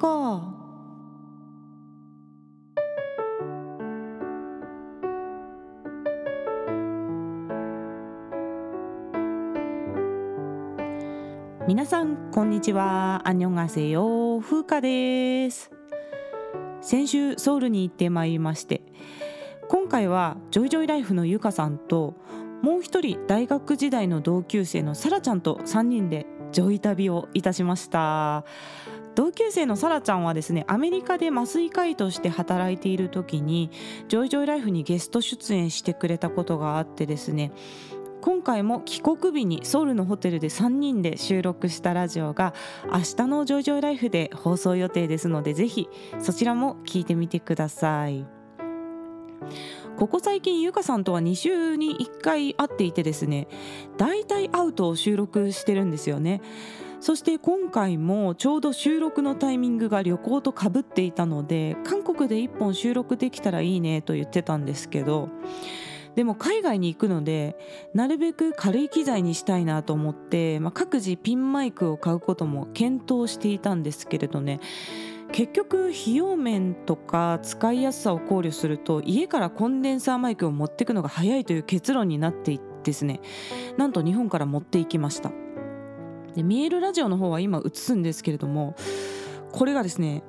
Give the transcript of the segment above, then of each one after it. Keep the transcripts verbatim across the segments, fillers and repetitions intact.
こう。皆さんこんにちは、アンニョンハセヨ、フーカです。先週ソウルに行ってまいりまして、今回はジョイジョイライフのゆかさんともう一人大学時代の同級生のサラちゃんとさんにんでジョイ旅をいたしました。同級生のサラちゃんはですね、アメリカで麻酔科医として働いている時にジョイジョイライフにゲスト出演してくれたことがあってですね、今回も帰国日にソウルのホテルでさんにんで収録したラジオが明日のジョイジョイライフで放送予定ですので、ぜひそちらも聞いてみてください。ここ最近ゆかさんとはに週にいっかい会っていてですね、だいたい会うと収録してるんですよね。そして今回もちょうど収録のタイミングが旅行とかぶっていたので、韓国でいっぽん収録できたらいいねと言ってたんですけど、でも海外に行くのでなるべく軽い機材にしたいなと思って、まあ、各自ピンマイクを買うことも検討していたんですけれどね、結局費用面とか使いやすさを考慮すると家からコンデンサーマイクを持っていくのが早いという結論になってですね、なんと日本から持っていきました。で、見えるラジオの方は今映すんですけれども、これがですね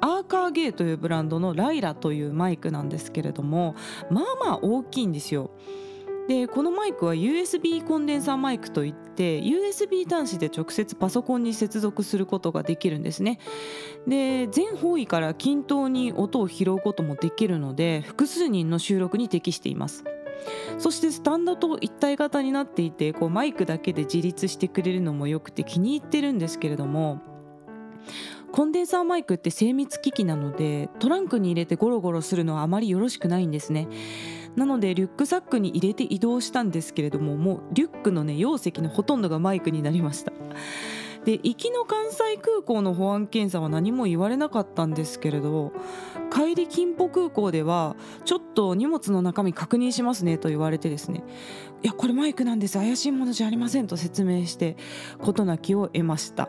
アーカーゲーというブランドのライラというマイクなんですけれども、まあまあ大きいんですよ。でこのマイクは ユーエスビー コンデンサーマイクといって ユーエスビー 端子で直接パソコンに接続することができるんですね。で全方位から均等に音を拾うこともできるので、複数人の収録に適しています。そしてスタンドと一体型になっていて、こうマイクだけで自立してくれるのもよくて気に入ってるんですけれども、コンデンサーマイクって精密機器なのでトランクに入れてゴロゴロするのはあまりよろしくないんですね。なのでリュックサックに入れて移動したんですけれども、もうリュックのね容積のほとんどがマイクになりました。で行きの関西空港の保安検査は何も言われなかったんですけれど、帰り金浦空港ではちょっと荷物の中身確認しますねと言われてですね、いやこれマイクなんです、怪しいものじゃありませんと説明して事なきを得ました。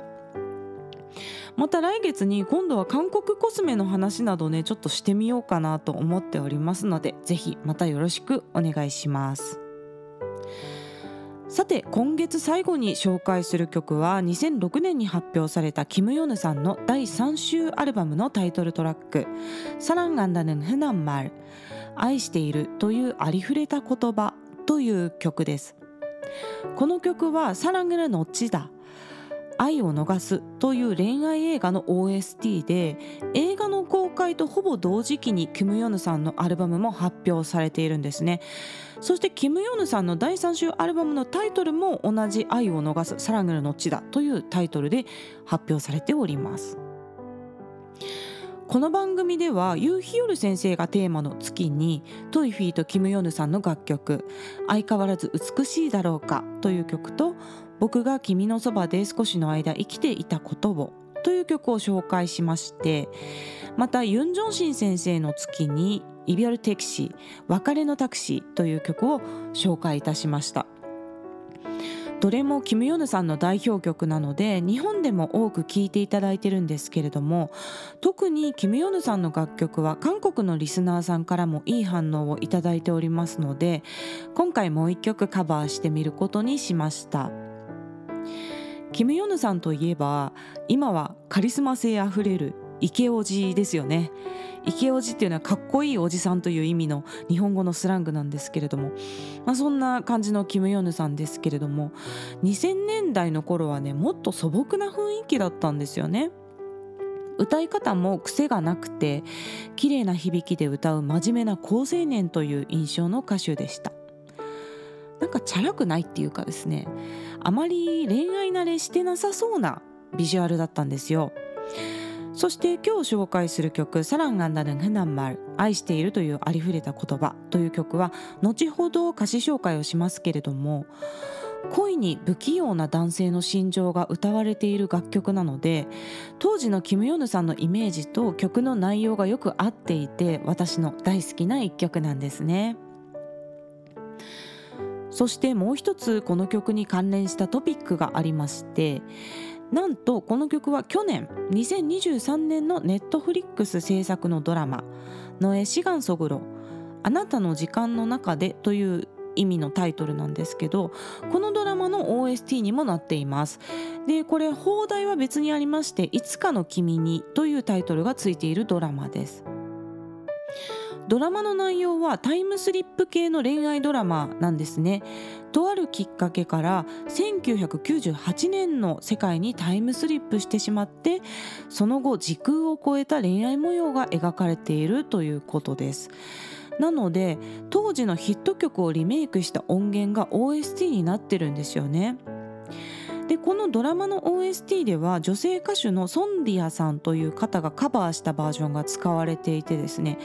また来月に今度は韓国コスメの話などね、ちょっとしてみようかなと思っておりますので、ぜひまたよろしくお願いします。さて今月最後に紹介する曲はにせんろくねんに発表されたキム・ヨヌさんのだいさん週アルバムのタイトルトラックサランガンダヌンヘナンマル、愛しているというありふれた言葉という曲です。この曲はサラングルのちだ愛を逃すという恋愛映画の オーエスティー で、映画の公開とほぼ同時期にキム・ヨヌさんのアルバムも発表されているんですね。そしてキム・ヨヌさんのだいさん週アルバムのタイトルも同じ愛を逃すサラングルの地だというタイトルで発表されております。この番組ではユーヒヨル先生がテーマの月にトイフィーとキム・ヨヌさんの楽曲相変わらず美しいだろうかという曲と、僕が君のそばで少しの間生きていたことをという曲を紹介しまして、またユン・ジョンシン先生の月にイビョルテキシ別れのタクシーという曲を紹介いたしました。どれもキム・ヨヌさんの代表曲なので日本でも多く聴いていただいてるんですけれども、特にキム・ヨヌさんの楽曲は韓国のリスナーさんからもいい反応をいただいておりますので、今回もう一曲カバーしてみることにしました。キム・ヨヌさんといえば今はカリスマ性あふれるイケオジですよね。イケオジっていうのはかっこいいおじさんという意味の日本語のスラングなんですけれども、まあ、そんな感じのキム・ヨヌさんですけれども、にせんねんだいの頃はねもっと素朴な雰囲気だったんですよね。歌い方も癖がなくて綺麗な響きで歌う真面目な好青年という印象の歌手でした。なんかチャラくないっていうかですね、あまり恋愛慣れしてなさそうなビジュアルだったんですよ。そして今日紹介する曲サランガンダヌンヘナンマル、愛しているというありふれた言葉という曲は後ほど歌詞紹介をしますけれども、恋に不器用な男性の心情が歌われている楽曲なので、当時のキム・ヨヌさんのイメージと曲の内容がよく合っていて、私の大好きな一曲なんですね。そしてもう一つこの曲に関連したトピックがありまして、なんとこの曲は去年にせんにじゅうさんねんのネットフリックス制作のドラマのえ志願そぐろあなたの時間の中でという意味のタイトルなんですけど、このドラマの オーエスティー にもなっています。でこれ邦題は別にありまして、いつかの君にというタイトルがついているドラマです。ドラマの内容はタイムスリップ系の恋愛ドラマなんですね。とあるきっかけからせんきゅうひゃくきゅうじゅうはちねんの世界にタイムスリップしてしまって、その後時空を超えた恋愛模様が描かれているということです。なので当時のヒット曲をリメイクした音源が オーエスティー になってるんですよね。でこのドラマの オーエスティー では女性歌手のソンディアさんという方がカバーしたバージョンが使われていてですね、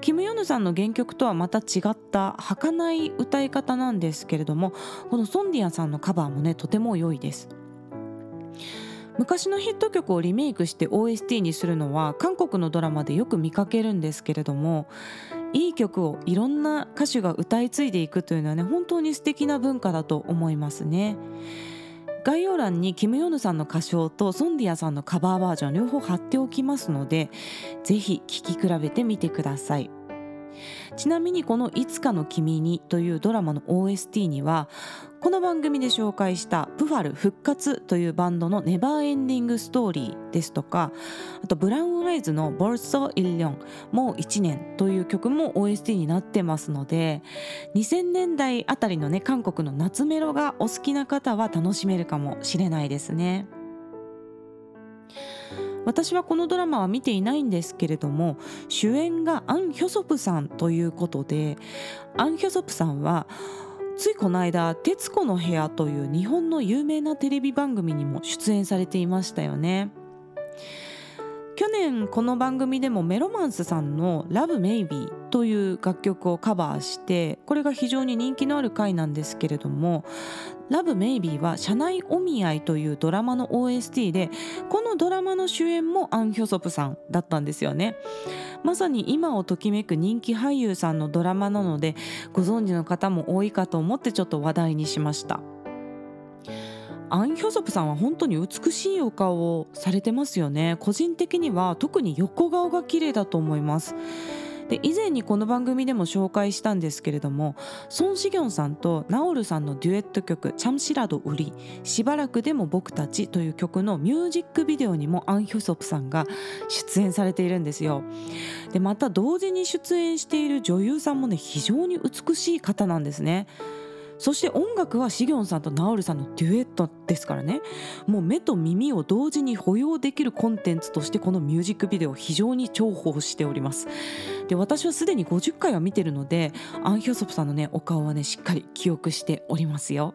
キム・ヨヌさんの原曲とはまた違った儚い歌い方なんですけれども、このソンディアさんのカバーもねとても良いです。昔のヒット曲をリメイクして オーエスティー にするのは韓国のドラマでよく見かけるんですけれども、いい曲をいろんな歌手が歌い継いでいくというのはね本当に素敵な文化だと思いますね。概要欄にキム・ヨヌさんの歌唱とソンディアさんのカバーバージョン両方貼っておきますので、ぜひ聴き比べてみてください。ちなみにこのいつかの君にというドラマの オーエスティー にはこの番組で紹介したプファル復活というバンドのネバーエンディングストーリーですとか、あとブラウンアイズのボルソイリョンもういちねんという曲も オーエスティー になってますので、にせんねんだいあたりのね韓国の夏メロがお好きな方は楽しめるかもしれないですね。私はこのドラマは見ていないんですけれども、主演がアン・ヒョソプさんということで、アン・ヒョソプさんはついこの間徹子の部屋という日本の有名なテレビ番組にも出演されていましたよね。去年この番組でもメロマンスさんのラブメイビーという楽曲をカバーして、これが非常に人気のある回なんですけれども、ラブメイビーは社内お見合いというドラマの オーエスティー で、このドラマの主演もアン・ヒョソプさんだったんですよね。まさに今をときめく人気俳優さんのドラマなので、ご存知の方も多いかと思ってちょっと話題にしました。アン・ヒョソプさんは本当に美しいお顔をされてますよね。個人的には特に横顔が綺麗だと思います。で以前にこの番組でも紹介したんですけれども、ソン・シギョンさんとナオルさんのデュエット曲チャムシラドウリしばらくでも僕たちという曲のミュージックビデオにもアン・ヒョソプさんが出演されているんですよ。でまた同時に出演している女優さんもね非常に美しい方なんですね。そして音楽はシギョンさんとナオルさんのデュエットですからね、もう目と耳を同時に保養できるコンテンツとしてこのミュージックビデオ非常に重宝しております。で私はすでにごじゅっかいは見てるので、アン・ヒョソプさんのねお顔はねしっかり記憶しておりますよ。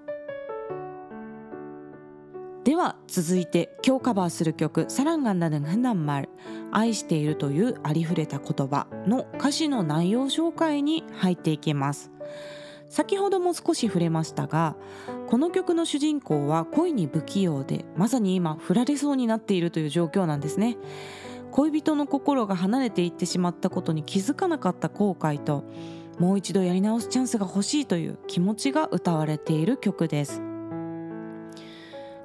では続いて今日カバーする曲「サランガンダヌンフンダンマル」「愛しているというありふれた言葉」の歌詞の内容紹介に入っていきます。先ほども少し触れましたが、この曲の主人公は恋に不器用で、まさに今振られそうになっているという状況なんですね。恋人の心が離れていってしまったことに気づかなかった後悔と、もう一度やり直すチャンスが欲しいという気持ちが歌われている曲です。今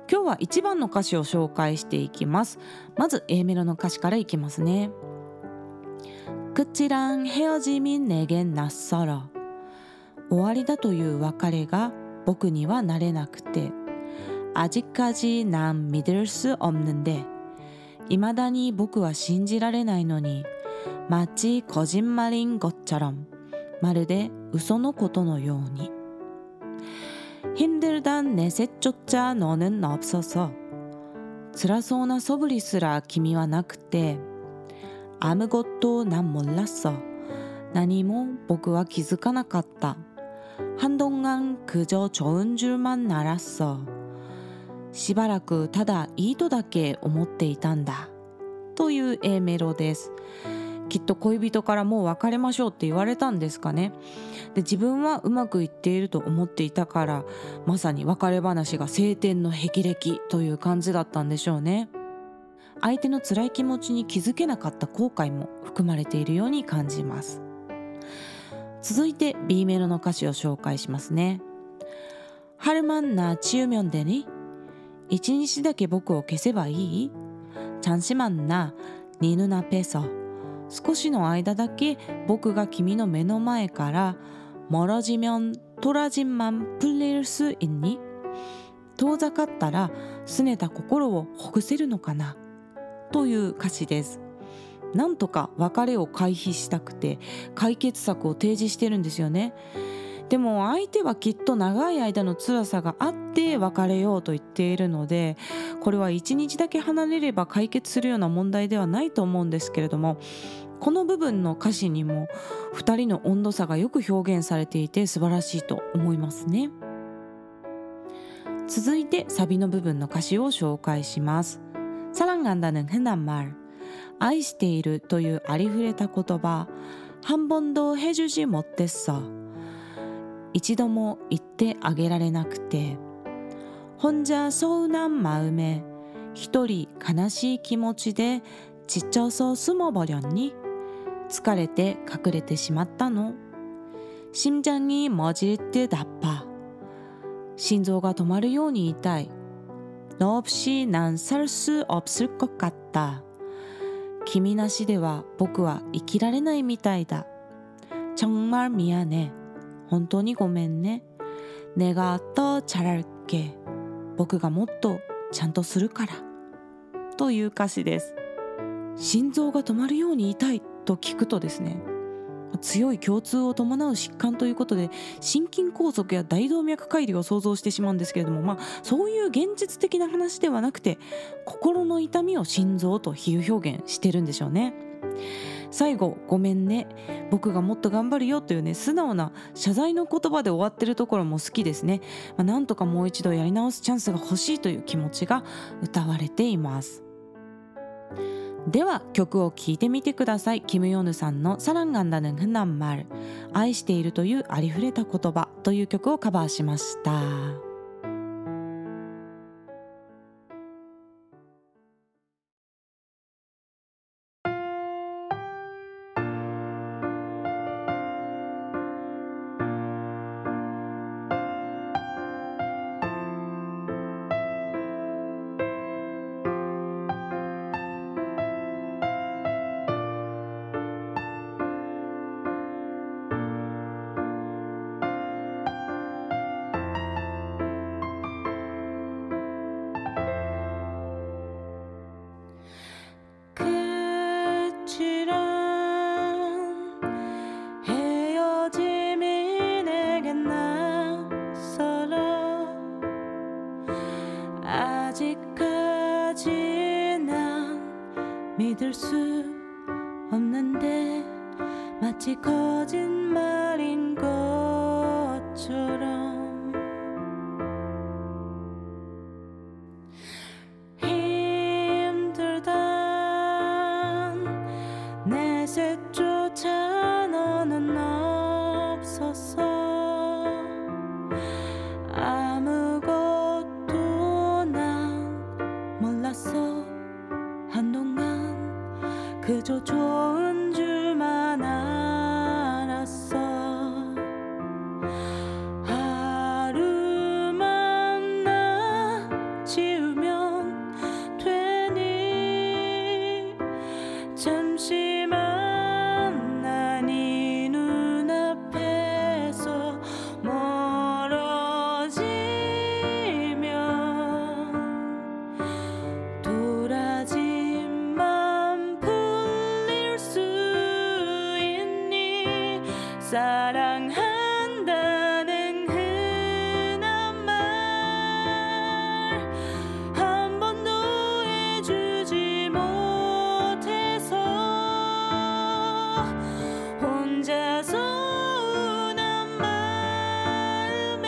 日はいちばんの歌詞を紹介していきます。まず A メロの歌詞からいきますね。그치랑헤어짐이내겐낯설어終わりだという別れが僕にはなれなくて、아직까지 난 믿을 수 없는데、未だに僕は信じられないのに、마치 거짓말인 것처럼、まるで嘘のことのように、힘들단 내색조차 너는 없어서、辛そうな素振りすら君はなくて、아무것도 난 몰랐어、何も僕は気づかなかった。한동안그저좋은줄만알았어。しばらくただいいとだけ思っていたんだ。という A メロです。きっと恋人からもう別れましょうって言われたんですかね。で自分はうまくいっていると思っていたから、まさに別れ話が青天の霹靂という感じだったんでしょうね。相手の辛い気持ちに気づけなかった後悔も含まれているように感じます。続いて B メロの歌詞を紹介しますね。「春만나 지우면 되니? 一日だけ僕を消せばいい？잠시만な、네 눈 앞에서。少しの間だけ僕が君の目の前から멀어지면 토라진만 풀릴 수 있니？遠ざかったら拗ねた心をほぐせるのかな？という歌詞です。なんとか別れを回避したくて解決策を提示してるんですよね。でも相手はきっと長い間の辛さがあって別れようと言っているので、これは一日だけ離れれば解決するような問題ではないと思うんですけれども、この部分の歌詞にもふたりの温度差がよく表現されていて素晴らしいと思いますね。続いてサビの部分の歌詞を紹介します。사랑한다는 흔한 말、愛しているというありふれた言葉、半分ど해주지 못했어、一度も言ってあげられなくて、혼자 서운한 마음에、一人悲しい気持ちで지쳐서 숨어버렸니、疲れて隠れてしまったの、심장이 멎을 듯 아파、心臓が止まるように痛い、너없이 난 살 수 없을 것 같다、君なしでは僕は生きられないみたいだ、정말 미안해、本当にごめんね、내가 더 잘할게、僕がもっとちゃんとするから、という歌詞です。心臓が止まるように痛いと聞くとですね、強い共通を伴う疾患ということで心筋梗塞や大動脈解離を想像してしまうんですけれども、まあそういう現実的な話ではなくて、心の痛みを心臓と比喩表現してるんでしょうね。最後、ごめんね、僕がもっと頑張るよというね、素直な謝罪の言葉で終わってるところも好きですね。まあ、なんとかもう一度やり直すチャンスが欲しいという気持ちが歌われています。では曲を聴いてみてください。キムヨヌさんのサランガンダヌンフナンマル、愛しているというありふれた言葉という曲をカバーしました。마치 거짓말인 것처럼 힘들던 내색조차 너는 없었어, 아무것도 난 몰랐어, 한동안 그저 좋은 줄만 알았어, 사랑한다는 흔한 말, 한 번도 해주지 못해서, 혼자 서운한 마음에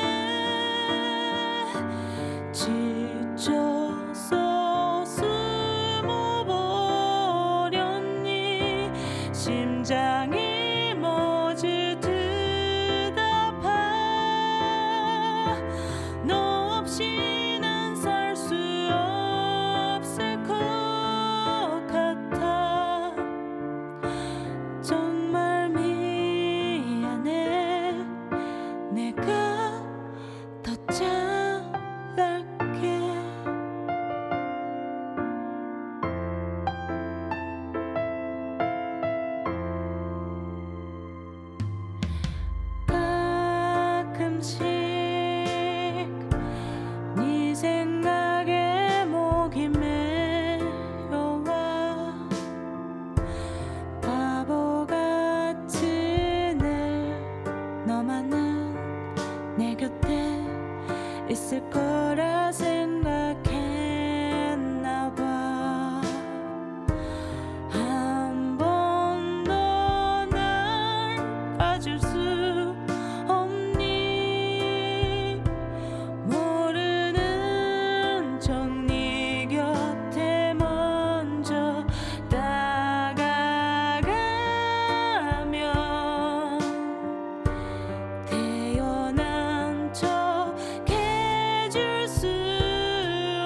지쳐서 숨어버렸니, 심장이 내가 더 잘할게. 만은 내 곁에 있을 거라 생각했나 봐. 한 번도 날 봐줄 수 없니? 모르는 척 네 곁에 먼저 다가가면 태어난 척 해줄 수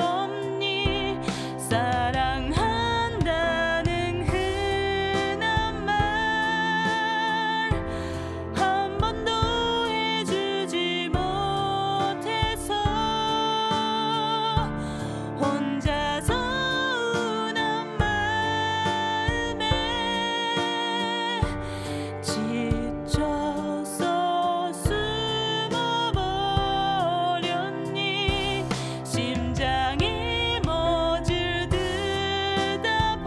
없니? 사랑한다는 흔한 말 한 번도 해주지 못해서 혼자 서운한 마음에 지쳐서 숨어버렸니? 심장이 멎을 듯 아파.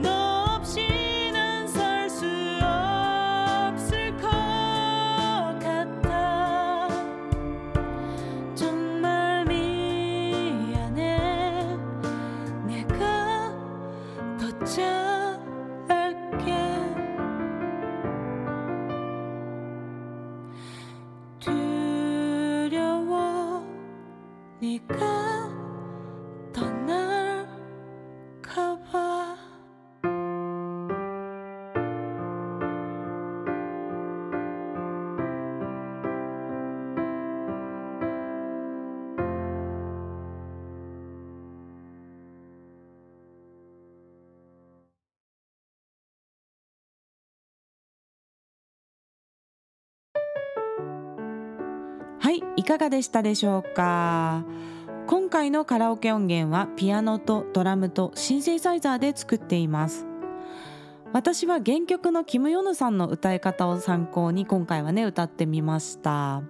너 없이 난 살 수 없을 것 같아. 정말 미안해. 내가 더 잘할게. 두려워 네가 떠날까봐.はい、いかがでしたでしょうか。今回のカラオケ音源はピアノとドラムとシンセサイザーで作っています。私は原曲のキム・ヨヌさんの歌い方を参考に今回はね歌ってみました。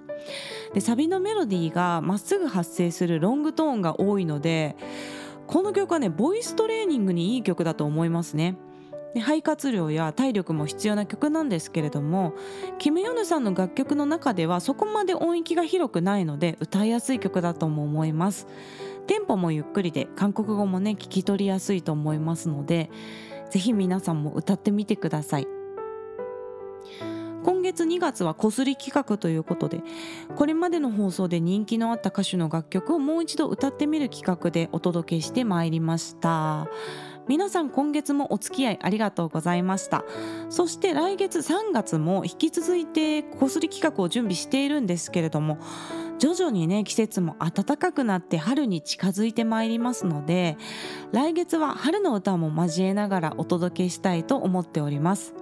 でサビのメロディーがまっすぐ発生するロングトーンが多いので、この曲はねボイストレーニングにいい曲だと思いますね。で肺活量や体力も必要な曲なんですけれども、キム・ヨヌさんの楽曲の中ではそこまで音域が広くないので歌いやすい曲だとも思います。テンポもゆっくりで韓国語もね聞き取りやすいと思いますので、ぜひ皆さんも歌ってみてください。今月にがつはこすり企画ということで、これまでの放送で人気のあった歌手の楽曲をもう一度歌ってみる企画でお届けしてまいりました。皆さん今月もお付き合いありがとうございました。そして来月さんがつも引き続いてこすり企画を準備しているんですけれども、徐々にね季節も暖かくなって春に近づいてまいりますので、来月は春の歌も交えながらお届けしたいと思っております。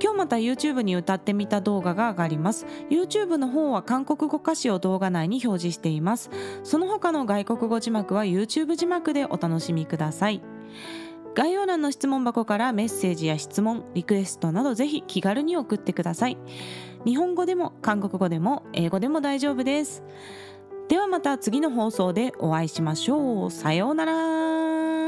今日また YouTube に歌ってみた動画が上がります。 YouTube の方は韓国語歌詞を動画内に表示しています。その他の外国語字幕は YouTube 字幕でお楽しみください。概要欄の質問箱からメッセージや質問、リクエストなどぜひ気軽に送ってください。日本語でも韓国語でも英語でも大丈夫です。ではまた次の放送でお会いしましょう。さようなら。